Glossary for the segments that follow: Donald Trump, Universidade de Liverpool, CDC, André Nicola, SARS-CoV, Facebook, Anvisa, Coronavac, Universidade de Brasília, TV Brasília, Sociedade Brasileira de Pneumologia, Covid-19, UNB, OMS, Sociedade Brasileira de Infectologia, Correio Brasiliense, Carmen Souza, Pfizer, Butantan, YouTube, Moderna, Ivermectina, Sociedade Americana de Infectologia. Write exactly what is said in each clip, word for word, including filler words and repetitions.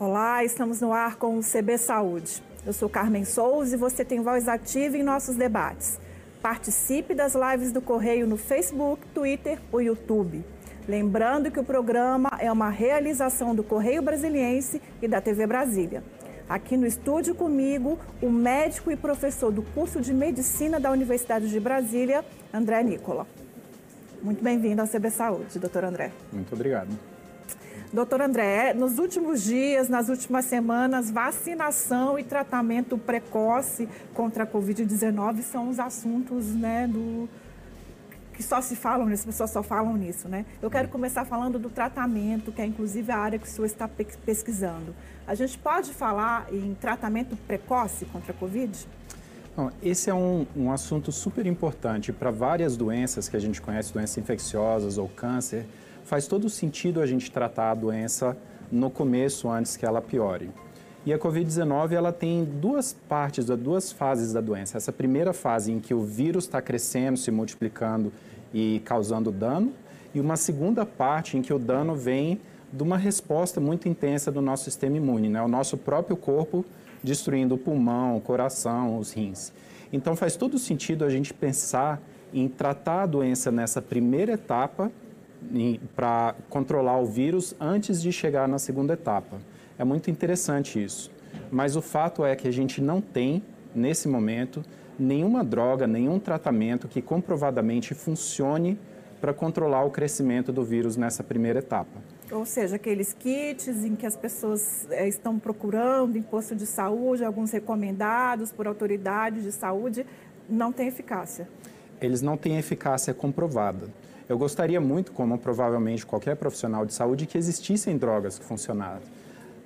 Olá, estamos no ar com o C B Saúde. Eu sou Carmen Souza e você tem voz ativa em nossos debates. Participe das lives do Correio no Facebook, Twitter ou YouTube. Lembrando que o programa é uma realização do Correio Brasiliense e da T V Brasília. Aqui no estúdio comigo, o médico e professor do curso de Medicina da Universidade de Brasília, André Nicola. Muito bem-vindo ao C B Saúde, doutor André. Muito obrigado. Doutor André, nos últimos dias, nas últimas semanas, vacinação e tratamento precoce contra a covid dezenove são os assuntos, né, do... que só se falam nisso, as pessoas só falam nisso, né? Eu quero começar falando do tratamento, que é inclusive a área que o senhor está pesquisando. A gente pode falar em tratamento precoce contra a Covid? Bom, esse é um, um assunto super importante para várias doenças que a gente conhece, doenças infecciosas ou câncer. Faz todo sentido a gente tratar a doença no começo, antes que ela piore. E a covid dezenove, ela tem duas partes, duas fases da doença. Essa primeira fase em que o vírus está crescendo, se multiplicando e causando dano, e uma segunda parte em que o dano vem de uma resposta muito intensa do nosso sistema imune, né? O nosso próprio corpo destruindo o pulmão, o coração, os rins. Então, faz todo sentido a gente pensar em tratar a doença nessa primeira etapa, para controlar o vírus antes de chegar na segunda etapa. É muito interessante isso, mas o fato é que a gente não tem, nesse momento, nenhuma droga, nenhum tratamento que comprovadamente funcione para controlar o crescimento do vírus nessa primeira etapa. Ou seja, aqueles kits em que as pessoas é, estão procurando em posto de saúde, alguns recomendados por autoridades de saúde, não têm eficácia? Eles não têm eficácia comprovada. Eu gostaria muito, como provavelmente qualquer profissional de saúde, que existissem drogas que funcionassem.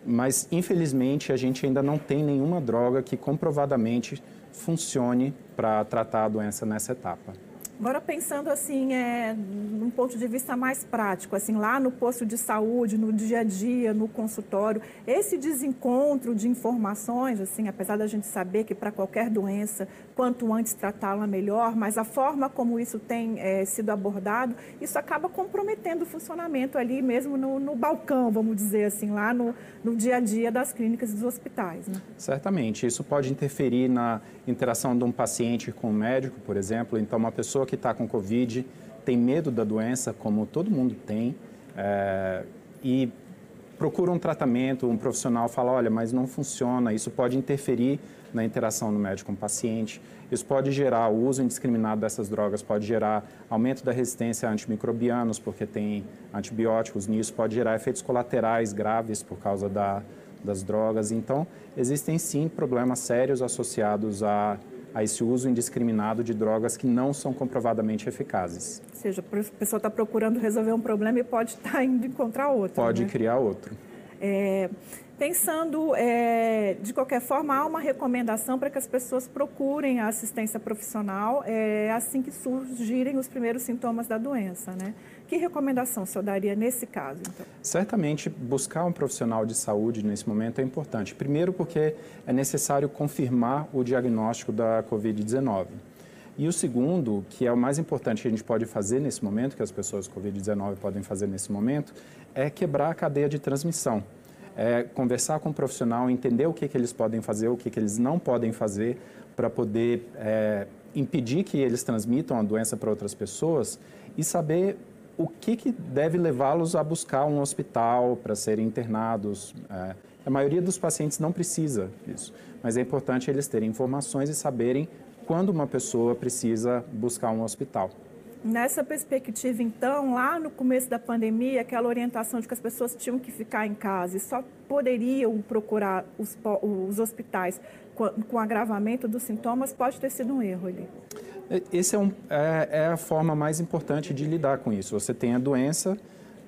Mas, infelizmente, a gente ainda não tem nenhuma droga que comprovadamente funcione para tratar a doença nessa etapa. Agora, pensando assim, é, num ponto de vista mais prático, assim, lá no posto de saúde, no dia a dia, no consultório, esse desencontro de informações, assim, apesar da gente saber que para qualquer doença, quanto antes tratá-la melhor, mas a forma como isso tem é, sido abordado, isso acaba comprometendo o funcionamento ali mesmo no, no balcão, vamos dizer assim, lá no, no dia a dia das clínicas e dos hospitais, né? Certamente, isso pode interferir na interação de um paciente com um médico, por exemplo. Então, uma pessoa que que está com Covid, tem medo da doença, como todo mundo tem, é, e procura um tratamento, um profissional fala, olha, mas não funciona, isso pode interferir na interação do médico com o paciente, isso pode gerar, o uso indiscriminado dessas drogas pode gerar aumento da resistência a antimicrobianos, porque tem antibióticos nisso, pode gerar efeitos colaterais graves por causa da, das drogas. Então, existem sim problemas sérios associados a... a esse uso indiscriminado de drogas que não são comprovadamente eficazes. Ou seja, a pessoa está procurando resolver um problema e pode estar indo encontrar outro. Pode, né? Criar outro. É, pensando, é, de qualquer forma, há uma recomendação para que as pessoas procurem a assistência profissional é, assim que surgirem os primeiros sintomas da doença, né? Que recomendação o senhor daria nesse caso, então? Certamente, buscar um profissional de saúde nesse momento é importante. Primeiro porque é necessário confirmar o diagnóstico da covid dezenove. E o segundo, que é o mais importante que a gente pode fazer nesse momento, que as pessoas com covid dezenove podem fazer nesse momento, é quebrar a cadeia de transmissão. É conversar com o profissional, entender o que, que eles podem fazer, o que, que eles não podem fazer para poder é, impedir que eles transmitam a doença para outras pessoas e saber o que, que deve levá-los a buscar um hospital para serem internados. É, a maioria dos pacientes não precisa disso, mas é importante eles terem informações e saberem quando uma pessoa precisa buscar um hospital. Nessa perspectiva, então, lá no começo da pandemia, aquela orientação de que as pessoas tinham que ficar em casa e só poderiam procurar os, os hospitais com, com agravamento dos sintomas, pode ter sido um erro ali. Essa é, um, é, é a forma mais importante de lidar com isso. Você tem a doença,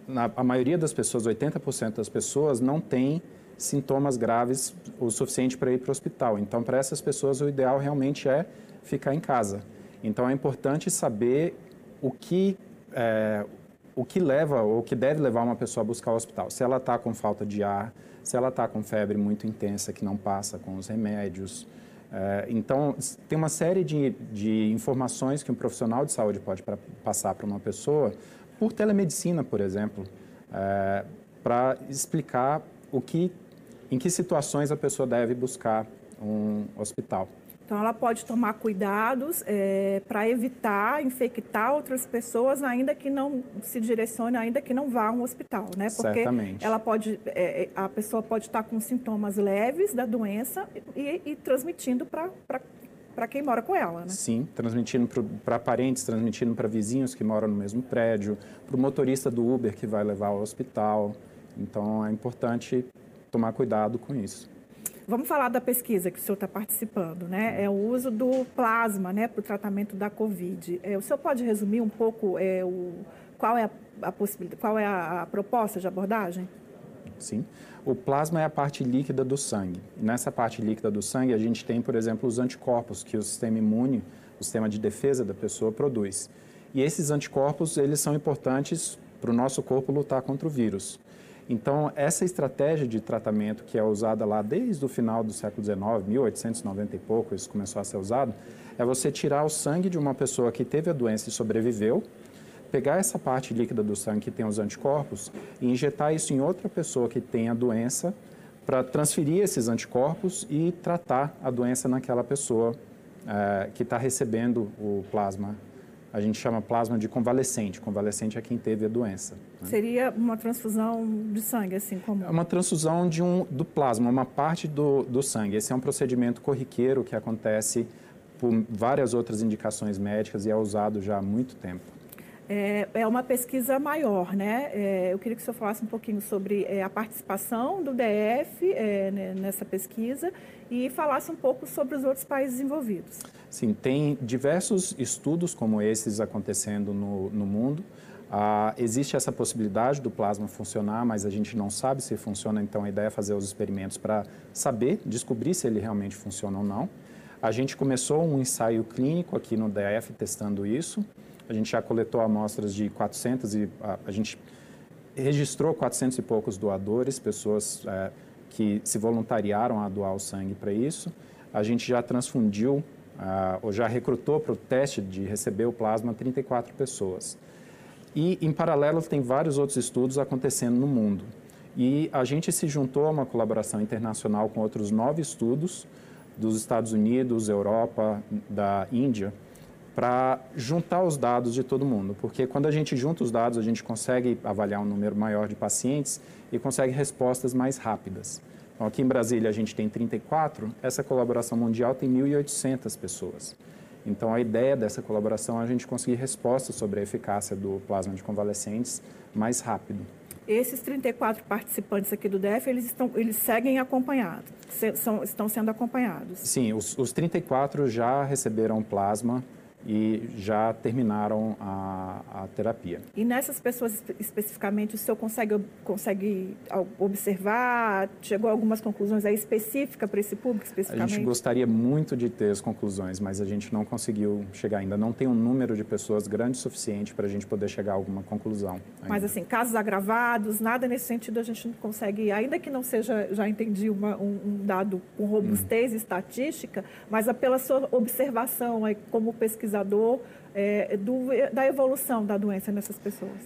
na, a maioria das pessoas, oitenta por cento das pessoas, não tem sintomas graves o suficiente para ir para o hospital. Então, para essas pessoas, o ideal realmente é ficar em casa. Então, é importante saber o que, é, o que leva ou o que deve levar uma pessoa a buscar o hospital. Se ela está com falta de ar, se ela está com febre muito intensa que não passa com os remédios. É, então, tem uma série de, de informações que um profissional de saúde pode pra, passar para uma pessoa, por telemedicina, por exemplo, é, para explicar o que em que situações a pessoa deve buscar um hospital? Então, ela pode tomar cuidados é, para evitar infectar outras pessoas, ainda que não se direcione, ainda que não vá a um hospital, né? Porque certamente. Ela pode, é, a pessoa pode estar com sintomas leves da doença e, e transmitindo para para quem mora com ela, né? Sim, transmitindo para parentes, transmitindo para vizinhos que moram no mesmo prédio, para o motorista do Uber que vai levar ao hospital. Então, é importante tomar cuidado com isso. Vamos falar da pesquisa que o senhor está participando, né? É o uso do plasma, né, para o tratamento da Covid. É, o senhor pode resumir um pouco é, o, qual é, a, a possibilidade, qual é a, a proposta de abordagem? Sim. O plasma é a parte líquida do sangue. Nessa parte líquida do sangue, a gente tem, por exemplo, os anticorpos que o sistema imune, o sistema de defesa da pessoa produz. E esses anticorpos, eles são importantes para o nosso corpo lutar contra o vírus. Então, essa estratégia de tratamento que é usada lá desde o final do século dezenove, mil oitocentos e noventa e pouco, isso começou a ser usado, é você tirar o sangue de uma pessoa que teve a doença e sobreviveu, pegar essa parte líquida do sangue que tem os anticorpos e injetar isso em outra pessoa que tem a doença para transferir esses anticorpos e tratar a doença naquela pessoa é, que está recebendo o plasma. A gente chama plasma de convalescente. Convalescente é quem teve a doença, né? Seria uma transfusão de sangue, assim como? É uma transfusão de um, do plasma, uma parte do, do sangue. Esse é um procedimento corriqueiro que acontece por várias outras indicações médicas e é usado já há muito tempo. É, é uma pesquisa maior, né? É, eu queria que o senhor falasse um pouquinho sobre é, a participação do D F é, nessa pesquisa e falasse um pouco sobre os outros países envolvidos. Sim, tem diversos estudos como esses acontecendo no, no mundo. Ah, existe essa possibilidade do plasma funcionar, mas a gente não sabe se funciona, então a ideia é fazer os experimentos para saber, descobrir se ele realmente funciona ou não. A gente começou um ensaio clínico aqui no D F testando isso. A gente já coletou amostras de quatrocentos e a, a gente registrou quatrocentos e poucos doadores, pessoas é, que se voluntariaram a doar o sangue para isso. A gente já transfundiu Uh, ou já recrutou para o teste de receber o plasma trinta e quatro pessoas. E, em paralelo, tem vários outros estudos acontecendo no mundo. E a gente se juntou a uma colaboração internacional com outros nove estudos dos Estados Unidos, Europa, da Índia, para juntar os dados de todo mundo. Porque quando a gente junta os dados, a gente consegue avaliar um número maior de pacientes e consegue respostas mais rápidas. Então, aqui em Brasília, a gente tem trinta e quatro, essa colaboração mundial tem mil e oitocentas pessoas. Então, a ideia dessa colaboração é a gente conseguir respostas sobre a eficácia do plasma de convalescentes mais rápido. Esses trinta e quatro participantes aqui do D F, eles, estão, eles seguem acompanhados, se, são, estão sendo acompanhados? Sim, os, os trinta e quatro já receberam plasma e já terminaram a, a terapia. E nessas pessoas especificamente, o senhor consegue, consegue observar, chegou a algumas conclusões aí específicas para esse público especificamente? A gente gostaria muito de ter as conclusões, mas a gente não conseguiu chegar ainda. Não tem um número de pessoas grande o suficiente para a gente poder chegar a alguma conclusão ainda. Mas assim, casos agravados, nada nesse sentido a gente não consegue, ainda que não seja, já entendi, uma, um, um dado com robustez hum. estatística, mas pela sua observação aí, como pesquisador, É, do, da evolução da doença nessas pessoas?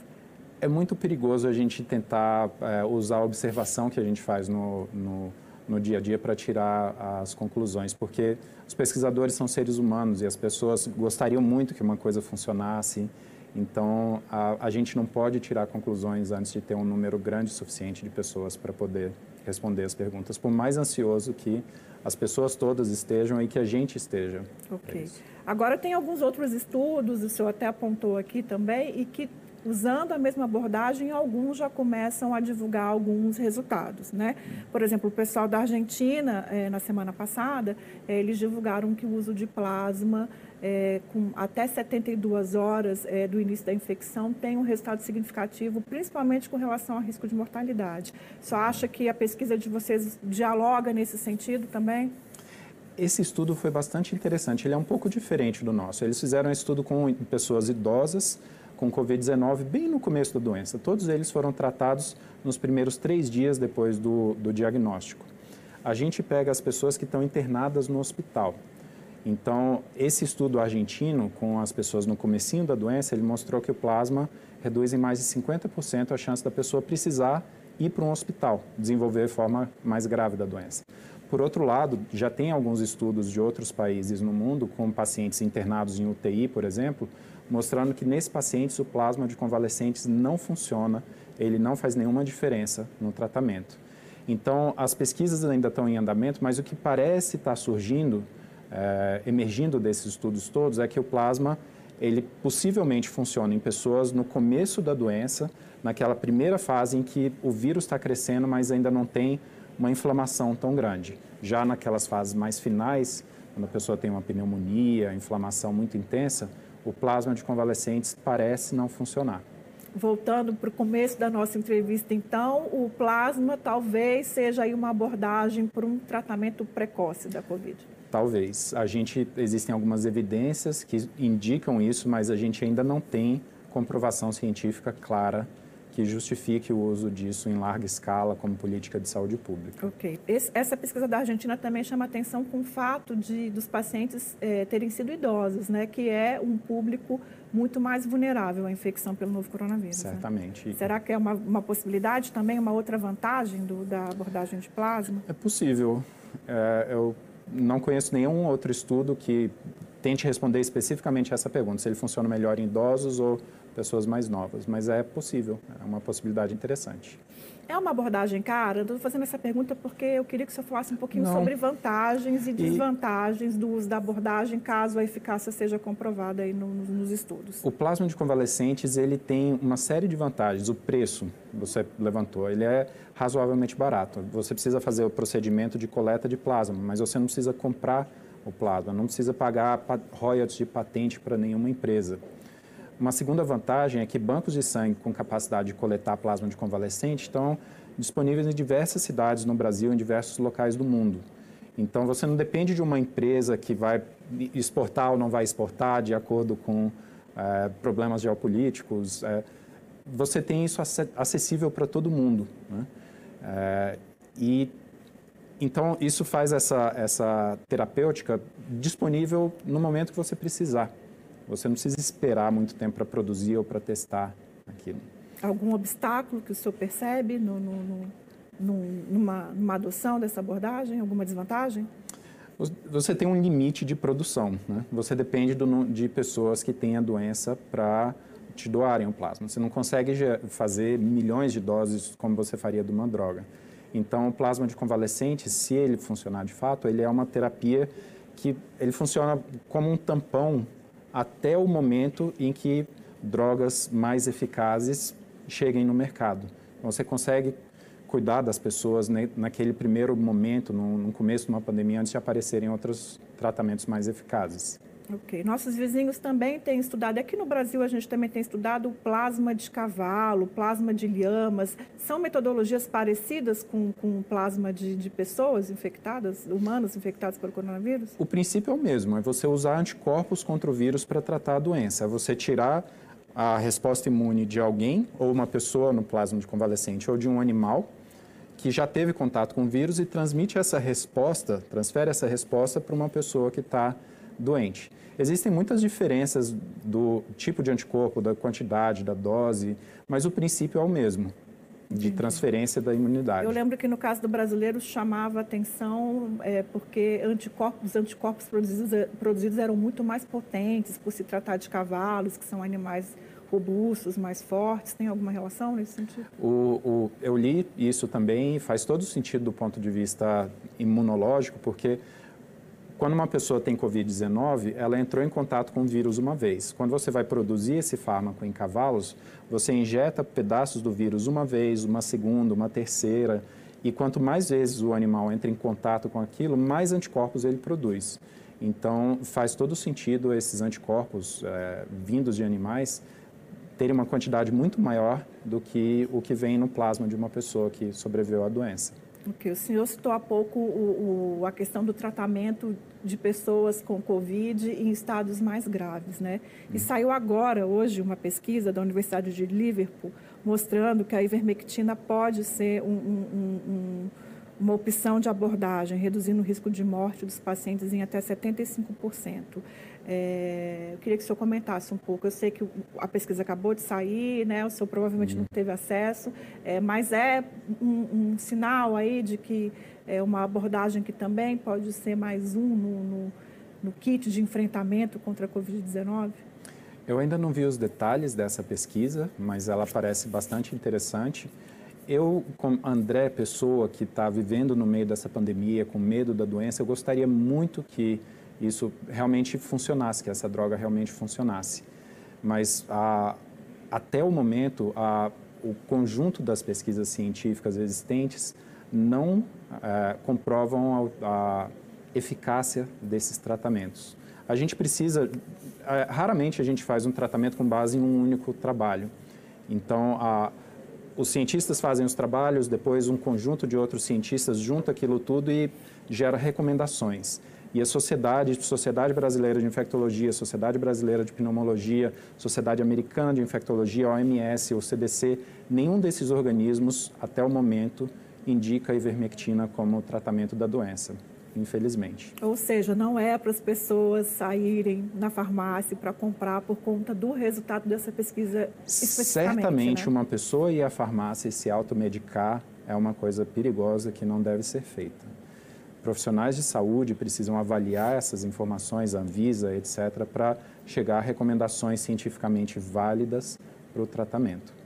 É muito perigoso a gente tentar é, usar a observação que a gente faz no, no, no dia a dia para tirar as conclusões, porque os pesquisadores são seres humanos e as pessoas gostariam muito que uma coisa funcionasse, então a, a gente não pode tirar conclusões antes de ter um número grande o suficiente de pessoas para poder responder as perguntas, por mais ansioso que as pessoas todas estejam e que a gente esteja. Ok. Agora, tem alguns outros estudos, o senhor até apontou aqui também, e que, usando a mesma abordagem, alguns já começam a divulgar alguns resultados, né? Por exemplo, o pessoal da Argentina, eh, na semana passada, eh, eles divulgaram que o uso de plasma eh, com até setenta e duas horas eh, do início da infecção tem um resultado significativo, principalmente com relação ao risco de mortalidade. Só acha que a pesquisa de vocês dialoga nesse sentido também? Esse estudo foi bastante interessante, ele é um pouco diferente do nosso. Eles fizeram um estudo com pessoas idosas com covid dezenove bem no começo da doença. Todos eles foram tratados nos primeiros três dias depois do, do diagnóstico. A gente pega as pessoas que estão internadas no hospital. Então, esse estudo argentino com as pessoas no comecinho da doença, ele mostrou que o plasma reduz em mais de cinquenta por cento a chance da pessoa precisar ir para um hospital, desenvolver forma mais grave da doença. Por outro lado, já tem alguns estudos de outros países no mundo, com pacientes internados em U T I, por exemplo, mostrando que nesses pacientes o plasma de convalescentes não funciona, ele não faz nenhuma diferença no tratamento. Então, as pesquisas ainda estão em andamento, mas o que parece estar surgindo, eh, emergindo desses estudos todos, é que o plasma, ele possivelmente funciona em pessoas no começo da doença, naquela primeira fase em que o vírus está crescendo, mas ainda não tem uma inflamação tão grande. Já naquelas fases mais finais, quando a pessoa tem uma pneumonia, inflamação muito intensa, o plasma de convalescentes parece não funcionar. Voltando para o começo da nossa entrevista, então, o plasma talvez seja aí uma abordagem para um tratamento precoce da Covid. Talvez. A gente, existem algumas evidências que indicam isso, mas a gente ainda não tem comprovação científica clara que justifique o uso disso em larga escala como política de saúde pública. Ok. Esse, essa pesquisa da Argentina também chama atenção com o fato de, dos pacientes eh, terem sido idosos, né, que é um público muito mais vulnerável à infecção pelo novo coronavírus. Certamente. Né? Será que é uma, uma possibilidade também, uma outra vantagem do, da abordagem de plasma? É possível. É, eu não conheço nenhum outro estudo que tente responder especificamente essa pergunta, se ele funciona melhor em idosos ou pessoas mais novas, mas é possível, é uma possibilidade interessante. É uma abordagem cara? Estou fazendo essa pergunta porque eu queria que o senhor falasse um pouquinho Não. sobre vantagens e desvantagens e... do uso da abordagem, caso a eficácia seja comprovada aí no, nos estudos. O plasma de convalescentes, ele tem uma série de vantagens. O preço, você levantou, ele é razoavelmente barato. Você precisa fazer o procedimento de coleta de plasma, mas você não precisa comprar o plasma, não precisa pagar royalties de patente para nenhuma empresa. Uma segunda vantagem é que bancos de sangue com capacidade de coletar plasma de convalescente estão disponíveis em diversas cidades no Brasil, em diversos locais do mundo. Então, você não depende de uma empresa que vai exportar ou não vai exportar de acordo com é, problemas geopolíticos. É, você tem isso acessível para todo mundo, né? É, e, então, isso faz essa, essa terapêutica disponível no momento que você precisar. Você não precisa esperar muito tempo para produzir ou para testar aquilo. Algum obstáculo que o senhor percebe no, no, no, no, numa, numa adoção dessa abordagem? Alguma desvantagem? Você tem um limite de produção, né? Você depende do, de pessoas que têm a doença para te doarem o plasma. Você não consegue fazer milhões de doses como você faria de uma droga. Então, o plasma de convalescente, se ele funcionar de fato, ele é uma terapia que ele funciona como um tampão até o momento em que drogas mais eficazes cheguem no mercado. Você consegue cuidar das pessoas naquele primeiro momento, no começo de uma pandemia, antes de aparecerem outros tratamentos mais eficazes. Ok. Nossos vizinhos também têm estudado, aqui no Brasil a gente também tem estudado o plasma de cavalo, plasma de lhamas. São metodologias parecidas com o plasma de, de pessoas infectadas, humanos infectados pelo coronavírus? O princípio é o mesmo, é você usar anticorpos contra o vírus para tratar a doença. É você tirar a resposta imune de alguém, ou uma pessoa no plasma de convalescente, ou de um animal que já teve contato com o vírus e transmite essa resposta, transfere essa resposta para uma pessoa que está doente. Existem muitas diferenças do tipo de anticorpo, da quantidade, da dose, mas o princípio é o mesmo, de transferência da imunidade. Eu lembro que no caso do brasileiro chamava atenção é, porque anticorpos, anticorpos produzidos, produzidos eram muito mais potentes por se tratar de cavalos, que são animais robustos, mais fortes. Tem alguma relação nesse sentido? O, o, eu li isso também, faz todo sentido do ponto de vista imunológico, porque quando uma pessoa tem covid dezenove, ela entrou em contato com o vírus uma vez. Quando você vai produzir esse fármaco em cavalos, você injeta pedaços do vírus uma vez, uma segunda, uma terceira. E quanto mais vezes o animal entra em contato com aquilo, mais anticorpos ele produz. Então, faz todo sentido esses anticorpos é, vindos de animais terem uma quantidade muito maior do que o que vem no plasma de uma pessoa que sobreviveu à doença. Okay. O senhor citou há pouco o, o, a questão do tratamento de pessoas com Covid em estados mais graves, né? E saiu agora, hoje, uma pesquisa da Universidade de Liverpool mostrando que a ivermectina pode ser um, um, um, uma opção de abordagem, reduzindo o risco de morte dos pacientes em até setenta e cinco por cento. É, eu queria que o senhor comentasse um pouco. Eu sei que a pesquisa acabou de sair, né? O senhor provavelmente não teve acesso, é, mas é um, um sinal aí de que é uma abordagem que também pode ser mais um no, no, no kit de enfrentamento contra a covid dezenove? Eu ainda não vi os detalhes dessa pesquisa, mas ela parece bastante interessante. Eu, como André, pessoa que está vivendo no meio dessa pandemia, com medo da doença, eu gostaria muito que isso realmente funcionasse, que essa droga realmente funcionasse. Mas a, até o momento, a, o conjunto das pesquisas científicas existentes não a, comprovam a, a eficácia desses tratamentos. A gente precisa, a, raramente a gente faz um tratamento com base em um único trabalho. Então, a... Os cientistas fazem os trabalhos, depois um conjunto de outros cientistas junta aquilo tudo e gera recomendações. E a sociedade, Sociedade Brasileira de Infectologia, Sociedade Brasileira de Pneumologia, Sociedade Americana de Infectologia, O M S, o C D C, nenhum desses organismos, até o momento, indica a ivermectina como tratamento da doença, infelizmente. Ou seja, não é para as pessoas saírem na farmácia para comprar por conta do resultado dessa pesquisa especificamente, certamente, né? Uma pessoa ir à farmácia e se automedicar é uma coisa perigosa que não deve ser feita. Profissionais de saúde precisam avaliar essas informações, Anvisa, etcétera, para chegar a recomendações cientificamente válidas para o tratamento.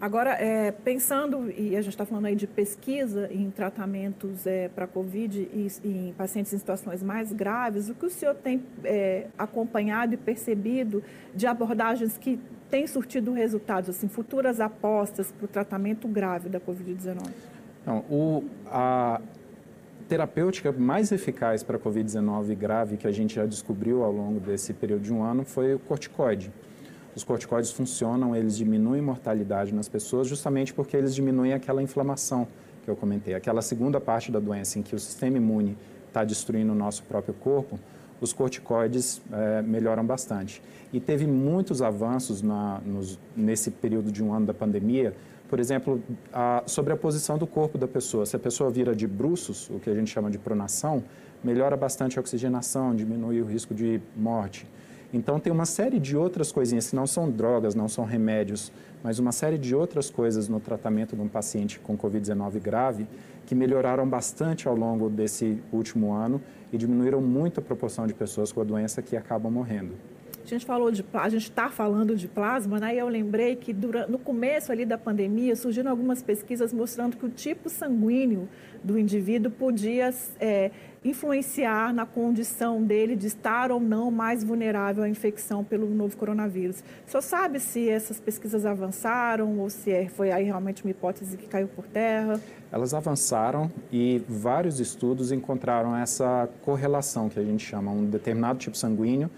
Agora, é, pensando, e a gente está falando aí de pesquisa em tratamentos é, para Covid e, e em pacientes em situações mais graves, o que o senhor tem é, acompanhado e percebido de abordagens que têm surtido resultados, assim, futuras apostas para o tratamento grave da covid dezenove? Não, o, a terapêutica mais eficaz para a covid dezenove grave que a gente já descobriu ao longo desse período de um ano foi o corticoide. Os corticoides funcionam, eles diminuem mortalidade nas pessoas justamente porque eles diminuem aquela inflamação que eu comentei. Aquela segunda parte da doença em que o sistema imune está destruindo o nosso próprio corpo, os corticoides é, melhoram bastante. E teve muitos avanços na, nos, nesse período de um ano da pandemia, por exemplo, a, sobre a posição do corpo da pessoa. Se a pessoa vira de bruços, o que a gente chama de pronação, melhora bastante a oxigenação, diminui o risco de morte. Então, tem uma série de outras coisinhas, que não são drogas, não são remédios, mas uma série de outras coisas no tratamento de um paciente com covid dezenove grave que melhoraram bastante ao longo desse último ano e diminuíram muito a proporção de pessoas com a doença que acabam morrendo. A gente falou de, a gente está falando de plasma, né? E eu lembrei que durante, no começo ali da pandemia surgiram algumas pesquisas mostrando que o tipo sanguíneo do indivíduo podia é, influenciar na condição dele de estar ou não mais vulnerável à infecção pelo novo coronavírus. Só sabe se essas pesquisas avançaram ou se é, foi aí realmente uma hipótese que caiu por terra? Elas avançaram e vários estudos encontraram essa correlação que a gente chama, um determinado tipo sanguíneo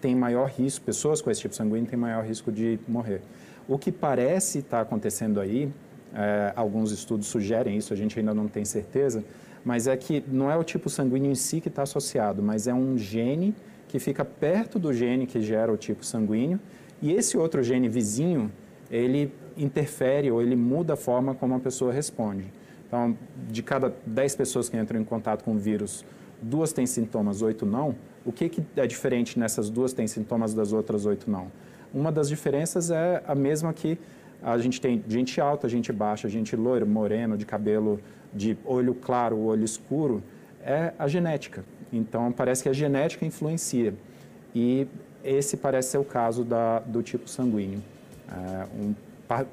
tem maior risco, pessoas com esse tipo sanguíneo têm maior risco de morrer. O que parece estar acontecendo aí, é, alguns estudos sugerem isso, a gente ainda não tem certeza, mas é que não é o tipo sanguíneo em si que está associado, mas é um gene que fica perto do gene que gera o tipo sanguíneo e esse outro gene vizinho, ele interfere ou ele muda a forma como a pessoa responde. Então, de cada dez pessoas que entram em contato com o vírus, duas têm sintomas, oito não. O que, que é diferente nessas duas têm sintomas das outras oito não? Uma das diferenças é a mesma que a gente tem gente alta, gente baixa, gente loira, moreno, de cabelo, de olho claro, olho escuro, é a genética. Então, parece que a genética influencia. E esse parece ser o caso da, do tipo sanguíneo, é um,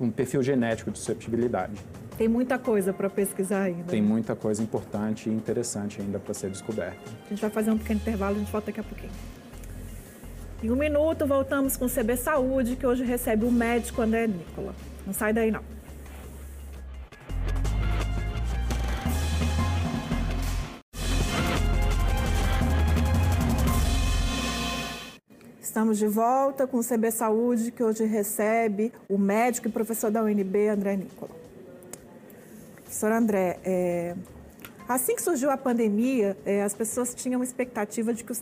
um perfil genético de susceptibilidade. Tem muita coisa para pesquisar ainda. Tem muita coisa importante e interessante ainda para ser descoberta. A gente vai fazer um pequeno intervalo, a gente volta daqui a pouquinho. Em um minuto, voltamos com o C B Saúde, que hoje recebe o médico André Nicola. Não sai daí, não. Estamos de volta com o C B Saúde, que hoje recebe o médico e professor da U N B, André Nicola. Professor André, é, assim que surgiu a pandemia, é, as pessoas tinham expectativa de que os,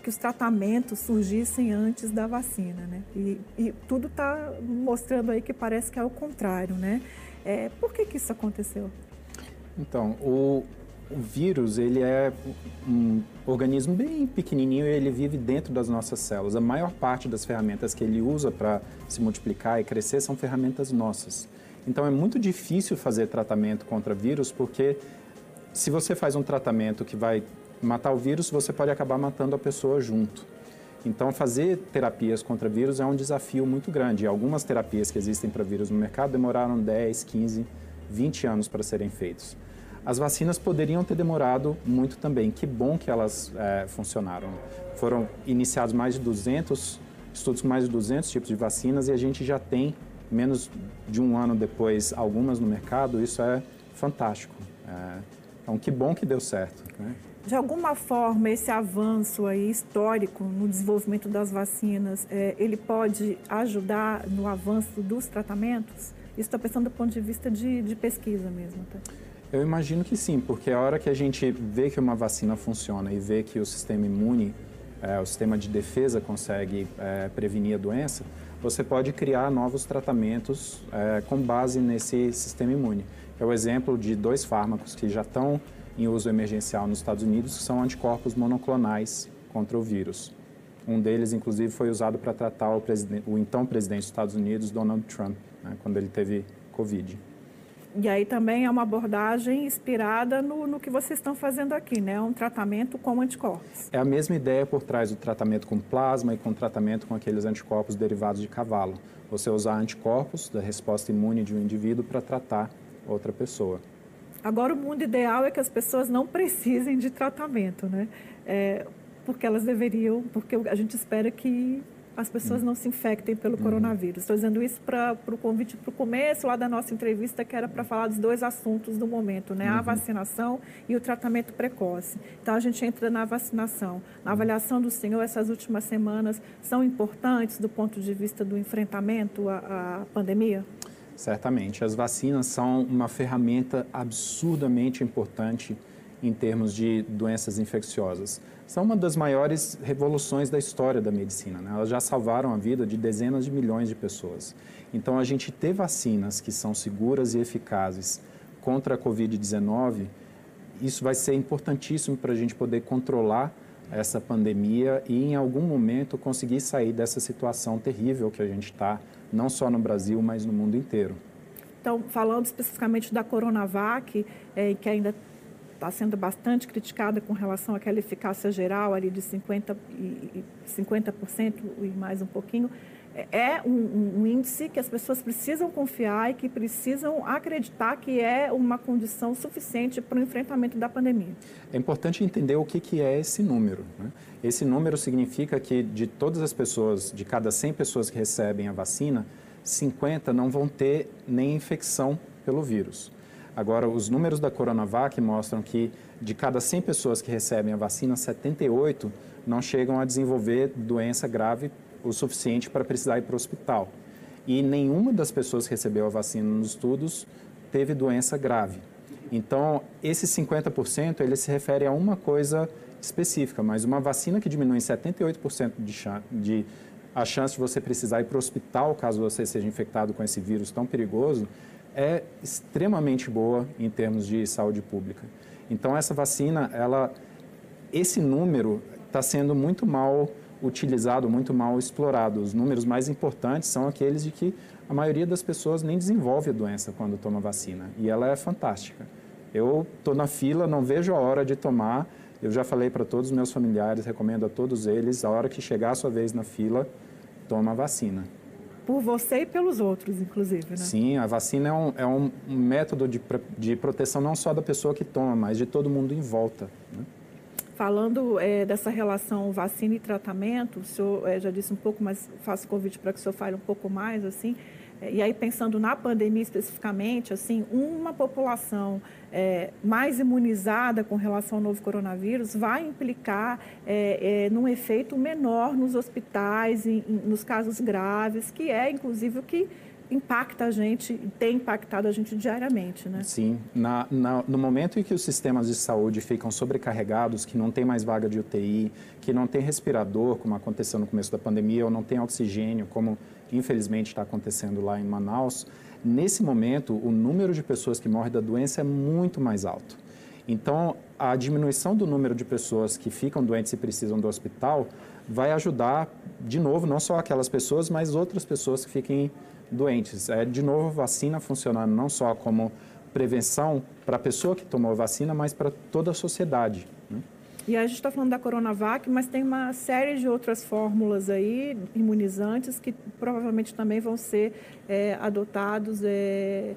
que os tratamentos surgissem antes da vacina, né? E, e tudo está mostrando aí que parece que é o contrário, né? É, por que que isso aconteceu? Então, o, o vírus, ele é um organismo bem pequenininho e ele vive dentro das nossas células. A maior parte das ferramentas que ele usa para se multiplicar e crescer são ferramentas nossas. Então, é muito difícil fazer tratamento contra vírus, porque se você faz um tratamento que vai matar o vírus, você pode acabar matando a pessoa junto. Então, fazer terapias contra vírus é um desafio muito grande. Algumas terapias que existem para vírus no mercado demoraram dez, quinze, vinte anos para serem feitos. As vacinas poderiam ter demorado muito também. Que bom que elas é, funcionaram. Foram iniciados mais de duzentos, estudos com mais de duzentos tipos de vacinas, e a gente já tem, menos de um ano depois, algumas no mercado. Isso é fantástico. É, então, que bom que deu certo, né? De alguma forma, esse avanço aí histórico no desenvolvimento das vacinas, é, ele pode ajudar no avanço dos tratamentos? Isso está pensando do ponto de vista de, de pesquisa mesmo, tá? Eu imagino que sim, porque a hora que a gente vê que uma vacina funciona e vê que o sistema imune, é, o sistema de defesa consegue é, prevenir a doença, você pode criar novos tratamentos é, com base nesse sistema imune. É o exemplo de dois fármacos que já estão em uso emergencial nos Estados Unidos, que são anticorpos monoclonais contra o vírus. Um deles, inclusive, foi usado para tratar o, o então presidente dos Estados Unidos, Donald Trump, né, quando ele teve Covid. E aí também é uma abordagem inspirada no, no que vocês estão fazendo aqui, né? Um tratamento com anticorpos. É a mesma ideia por trás do tratamento com plasma e com tratamento com aqueles anticorpos derivados de cavalo. Você usar anticorpos da resposta imune de um indivíduo para tratar outra pessoa. Agora, o mundo ideal é que as pessoas não precisem de tratamento, né? É, porque elas deveriam, porque a gente espera que as pessoas não se infectem pelo coronavírus. Estou dizendo isso para o convite para o começo lá da nossa entrevista, que era para falar dos dois assuntos do momento, né? A vacinação e o tratamento precoce. Então, a gente entra na vacinação. Na avaliação do senhor, essas últimas semanas são importantes do ponto de vista do enfrentamento à, à pandemia? Certamente. As vacinas são uma ferramenta absurdamente importante em termos de doenças infecciosas. São uma das maiores revoluções da história da medicina, né? Elas já salvaram a vida de dezenas de milhões de pessoas. Então, a gente ter vacinas que são seguras e eficazes contra a covid dezenove, isso vai ser importantíssimo para a gente poder controlar essa pandemia e, em algum momento, conseguir sair dessa situação terrível que a gente está, não só no Brasil, mas no mundo inteiro. Então, falando especificamente da Coronavac, é, que ainda está sendo bastante criticada com relação àquela eficácia geral ali de cinquenta por cento e mais um pouquinho, é um, um índice que as pessoas precisam confiar e que precisam acreditar que é uma condição suficiente para o enfrentamento da pandemia. É importante entender o que, que é esse número, né? Esse número significa que de todas as pessoas, de cada cem pessoas que recebem a vacina, cinquenta não vão ter nem infecção pelo vírus. Agora, os números da Coronavac mostram que de cada cem pessoas que recebem a vacina, setenta e oito não chegam a desenvolver doença grave o suficiente para precisar ir para o hospital. E nenhuma das pessoas que recebeu a vacina nos estudos teve doença grave. Então, esse cinquenta por cento, ele se refere a uma coisa específica, mas uma vacina que diminui em setenta e oito por cento de chance, de, a chance de você precisar ir para o hospital caso você seja infectado com esse vírus tão perigoso, é extremamente boa em termos de saúde pública. Então, essa vacina, ela, esse número está sendo muito mal utilizado, muito mal explorado. Os números mais importantes são aqueles de que a maioria das pessoas nem desenvolve a doença quando toma vacina. E ela é fantástica. Eu estou na fila, não vejo a hora de tomar. Eu já falei para todos os meus familiares, recomendo a todos eles, a hora que chegar a sua vez na fila, toma a vacina. Por você e pelos outros, inclusive, né? Sim, a vacina é um, é um método de, de proteção não só da pessoa que toma, mas de todo mundo em volta, né? Falando é, dessa relação vacina e tratamento, o senhor é, já disse um pouco, mas faço convite para que o senhor fale um pouco mais, assim. É, e aí, pensando na pandemia especificamente, assim, uma população é, mais imunizada com relação ao novo coronavírus vai implicar é, é, num efeito menor nos hospitais, em, em, nos casos graves, que é, inclusive, o que impacta a gente, tem impactado a gente diariamente, né? Sim. Na, na, no momento em que os sistemas de saúde ficam sobrecarregados, que não tem mais vaga de U T I, que não tem respirador, como aconteceu no começo da pandemia, ou não tem oxigênio, como infelizmente está acontecendo lá em Manaus, nesse momento o número de pessoas que morrem da doença é muito mais alto. Então, a diminuição do número de pessoas que ficam doentes e precisam do hospital vai ajudar, de novo, não só aquelas pessoas, mas outras pessoas que fiquem doentes. É, de novo, vacina funcionando não só como prevenção para a pessoa que tomou a vacina, mas para toda a sociedade, né? E aí a gente está falando da Coronavac, mas tem uma série de outras fórmulas aí, imunizantes, que provavelmente também vão ser é, adotados é,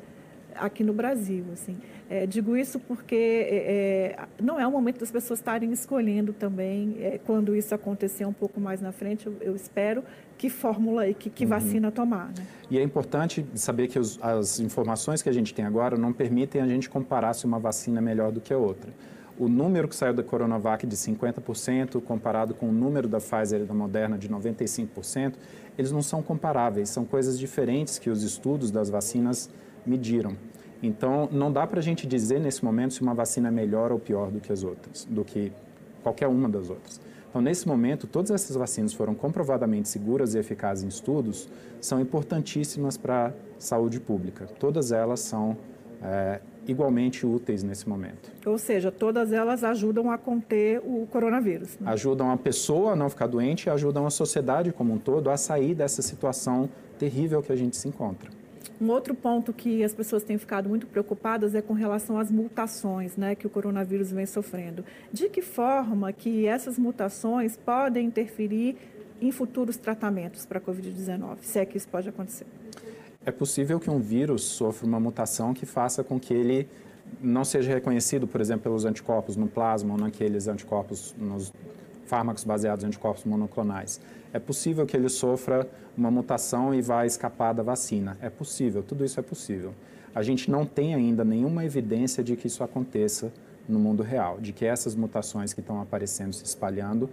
aqui no Brasil, assim. É, digo isso porque é, não é o momento das pessoas estarem escolhendo também, é, quando isso acontecer um pouco mais na frente, eu, eu espero, que fórmula e que, que uhum. vacina tomar, né? E é importante saber que os, as informações que a gente tem agora não permitem a gente comparar se uma vacina é melhor do que a outra. O número que saiu da Coronavac de cinquenta por cento comparado com o número da Pfizer e da Moderna de noventa e cinco por cento, eles não são comparáveis, são coisas diferentes que os estudos das vacinas mediram. Então, não dá para a gente dizer nesse momento se uma vacina é melhor ou pior do que as outras, do que qualquer uma das outras. Então, nesse momento, todas essas vacinas foram comprovadamente seguras e eficazes em estudos, são importantíssimas para a saúde pública. Todas elas são é, igualmente úteis nesse momento. Ou seja, todas elas ajudam a conter o coronavírus, né? Ajudam a pessoa a não ficar doente e ajudam a sociedade como um todo a sair dessa situação terrível que a gente se encontra. Um outro ponto que as pessoas têm ficado muito preocupadas é com relação às mutações, né, que o coronavírus vem sofrendo. De que forma que essas mutações podem interferir em futuros tratamentos para a covid dezenove, se é que isso pode acontecer? É possível que um vírus sofra uma mutação que faça com que ele não seja reconhecido, por exemplo, pelos anticorpos no plasma ou naqueles anticorpos nos fármacos baseados em anticorpos monoclonais. É possível que ele sofra uma mutação e vá escapar da vacina. É possível, tudo isso é possível. A gente não tem ainda nenhuma evidência de que isso aconteça no mundo real, de que essas mutações que estão aparecendo, se espalhando,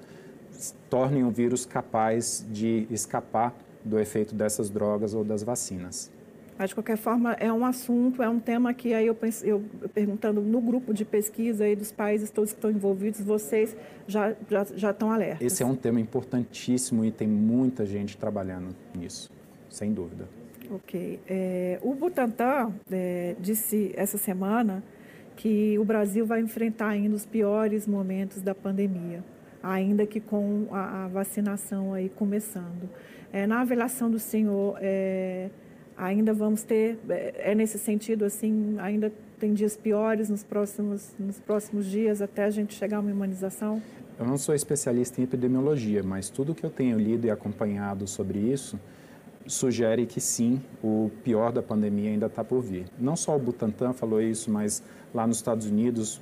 tornem o vírus capaz de escapar do efeito dessas drogas ou das vacinas. Mas, de qualquer forma, é um assunto, é um tema que aí eu, eu perguntando no grupo de pesquisa aí dos países todos que estão envolvidos, vocês já, já, já estão alertas. Esse é um tema importantíssimo e tem muita gente trabalhando nisso, sem dúvida. Ok. É, o Butantan é, disse essa semana que o Brasil vai enfrentar ainda os piores momentos da pandemia, ainda que com a, a vacinação aí começando. É, na avaliação do senhor... É, Ainda vamos ter, é nesse sentido, assim, ainda tem dias piores nos próximos, nos próximos dias até a gente chegar a uma imunização? Eu não sou especialista em epidemiologia, mas tudo que eu tenho lido e acompanhado sobre isso sugere que sim, o pior da pandemia ainda está por vir. Não só o Butantan falou isso, mas lá nos Estados Unidos,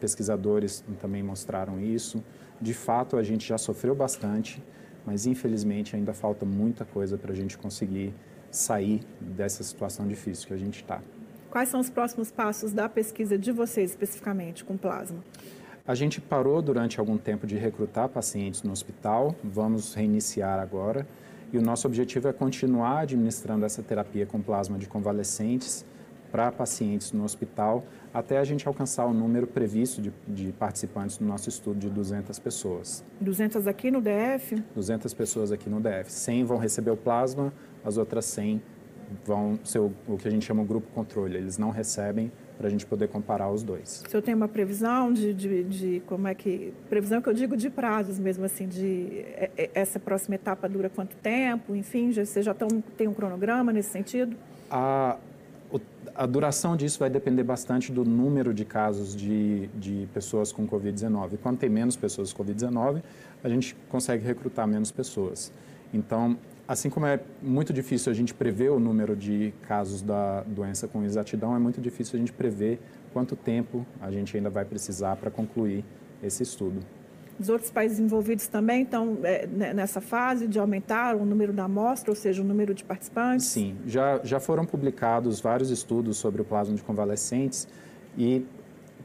pesquisadores também mostraram isso. De fato, a gente já sofreu bastante, mas infelizmente ainda falta muita coisa para a gente conseguir sair dessa situação difícil que a gente está. Quais são os próximos passos da pesquisa de vocês, especificamente, com plasma? A gente parou durante algum tempo de recrutar pacientes no hospital, vamos reiniciar agora, e o nosso objetivo é continuar administrando essa terapia com plasma de convalescentes para pacientes no hospital, até a gente alcançar o número previsto de, de participantes no nosso estudo de duzentas pessoas. duzentas aqui no D F? duzentas pessoas aqui no D F. cem vão receber o plasma, as outras cem vão ser o, o que a gente chama o grupo controle. Eles não recebem para a gente poder comparar os dois. O senhor tem uma previsão de, de, de como é que... Previsão que eu digo de prazos mesmo, assim, de essa próxima etapa dura quanto tempo? Enfim, já, vocês já tão, tem um cronograma nesse sentido? A... A duração disso vai depender bastante do número de casos de, de pessoas com covid dezenove. Quando tem menos pessoas com covid dezenove, a gente consegue recrutar menos pessoas. Então, assim como é muito difícil a gente prever o número de casos da doença com exatidão, é muito difícil a gente prever quanto tempo a gente ainda vai precisar para concluir esse estudo. Os outros países envolvidos também estão é, nessa fase de aumentar o número da amostra, ou seja, o número de participantes? Sim, já, já foram publicados vários estudos sobre o plasma de convalescentes e,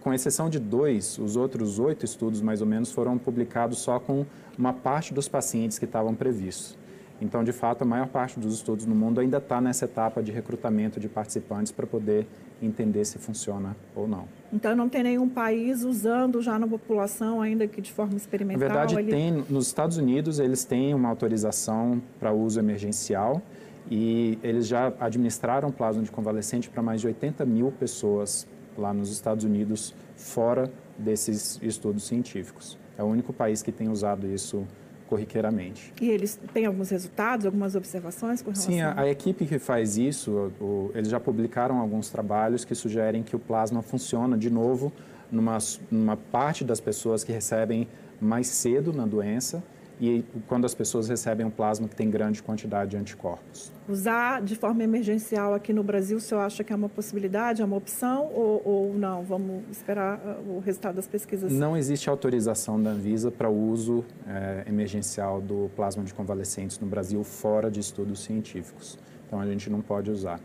com exceção de dois, os outros oito estudos, mais ou menos, foram publicados só com uma parte dos pacientes que estavam previstos. Então, de fato, a maior parte dos estudos no mundo ainda está nessa etapa de recrutamento de participantes para poder entender se funciona ou não. Então, não tem nenhum país usando já na população, ainda que de forma experimental? Na verdade, ali... tem. Nos Estados Unidos, eles têm uma autorização para uso emergencial e eles já administraram plasma de convalescente para mais de oitenta mil pessoas lá nos Estados Unidos, fora desses estudos científicos. É o único país que tem usado isso corriqueiramente. E eles têm alguns resultados, algumas observações com relação? Sim, a, a equipe que faz isso, o, o, eles já publicaram alguns trabalhos que sugerem que o plasma funciona de novo numa, numa parte das pessoas que recebem mais cedo na doença e quando as pessoas recebem um plasma que tem grande quantidade de anticorpos. Usar de forma emergencial aqui no Brasil, o senhor acha que é uma possibilidade, é uma opção ou, ou não? Vamos esperar o resultado das pesquisas? Não existe autorização da Anvisa para o uso é, emergencial do plasma de convalescentes no Brasil fora de estudos científicos. Então, a gente não pode usar.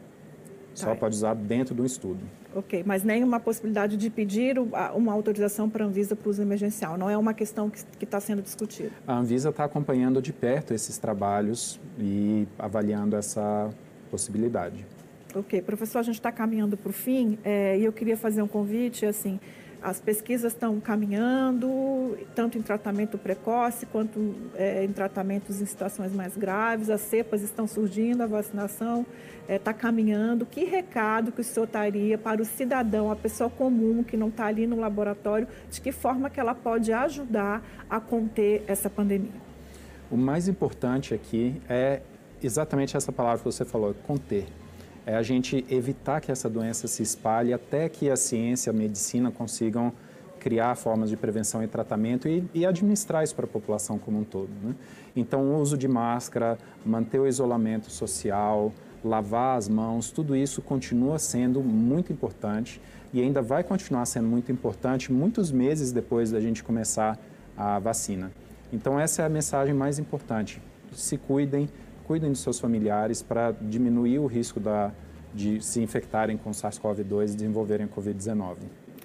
Só tá. Pode usar dentro do estudo. Ok, mas nenhuma possibilidade de pedir uma autorização para a Anvisa para uso emergencial. Não é uma questão que está sendo discutida. A Anvisa está acompanhando de perto esses trabalhos e avaliando essa possibilidade. Ok, professor, a gente está caminhando para o fim é, e eu queria fazer um convite, assim, as pesquisas estão caminhando, tanto em tratamento precoce quanto é, em tratamentos em situações mais graves, as cepas estão surgindo, a vacinação está é, caminhando. Que recado que o senhor daria para o cidadão, a pessoa comum que não está ali no laboratório, de que forma que ela pode ajudar a conter essa pandemia? O mais importante aqui é exatamente essa palavra que você falou, conter. É a gente evitar que essa doença se espalhe até que a ciência, a medicina consigam criar formas de prevenção e tratamento e, e administrar isso para a população como um todo, né? Então, o uso de máscara, manter o isolamento social, lavar as mãos, tudo isso continua sendo muito importante e ainda vai continuar sendo muito importante muitos meses depois da gente começar a vacina. Então, essa é a mensagem mais importante. Se cuidem, cuidem dos seus familiares para diminuir o risco da, de se infectarem com SARS-CoV dois e desenvolverem covid dezenove.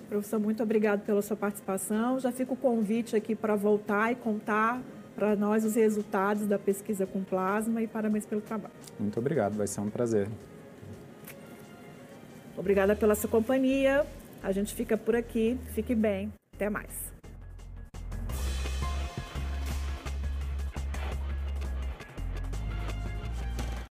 Professor, muito obrigado pela sua participação. Já fica o convite aqui para voltar e contar para nós os resultados da pesquisa com plasma e parabéns pelo trabalho. Muito obrigado, vai ser um prazer. Obrigada pela sua companhia. A gente fica por aqui. Fique bem. Até mais.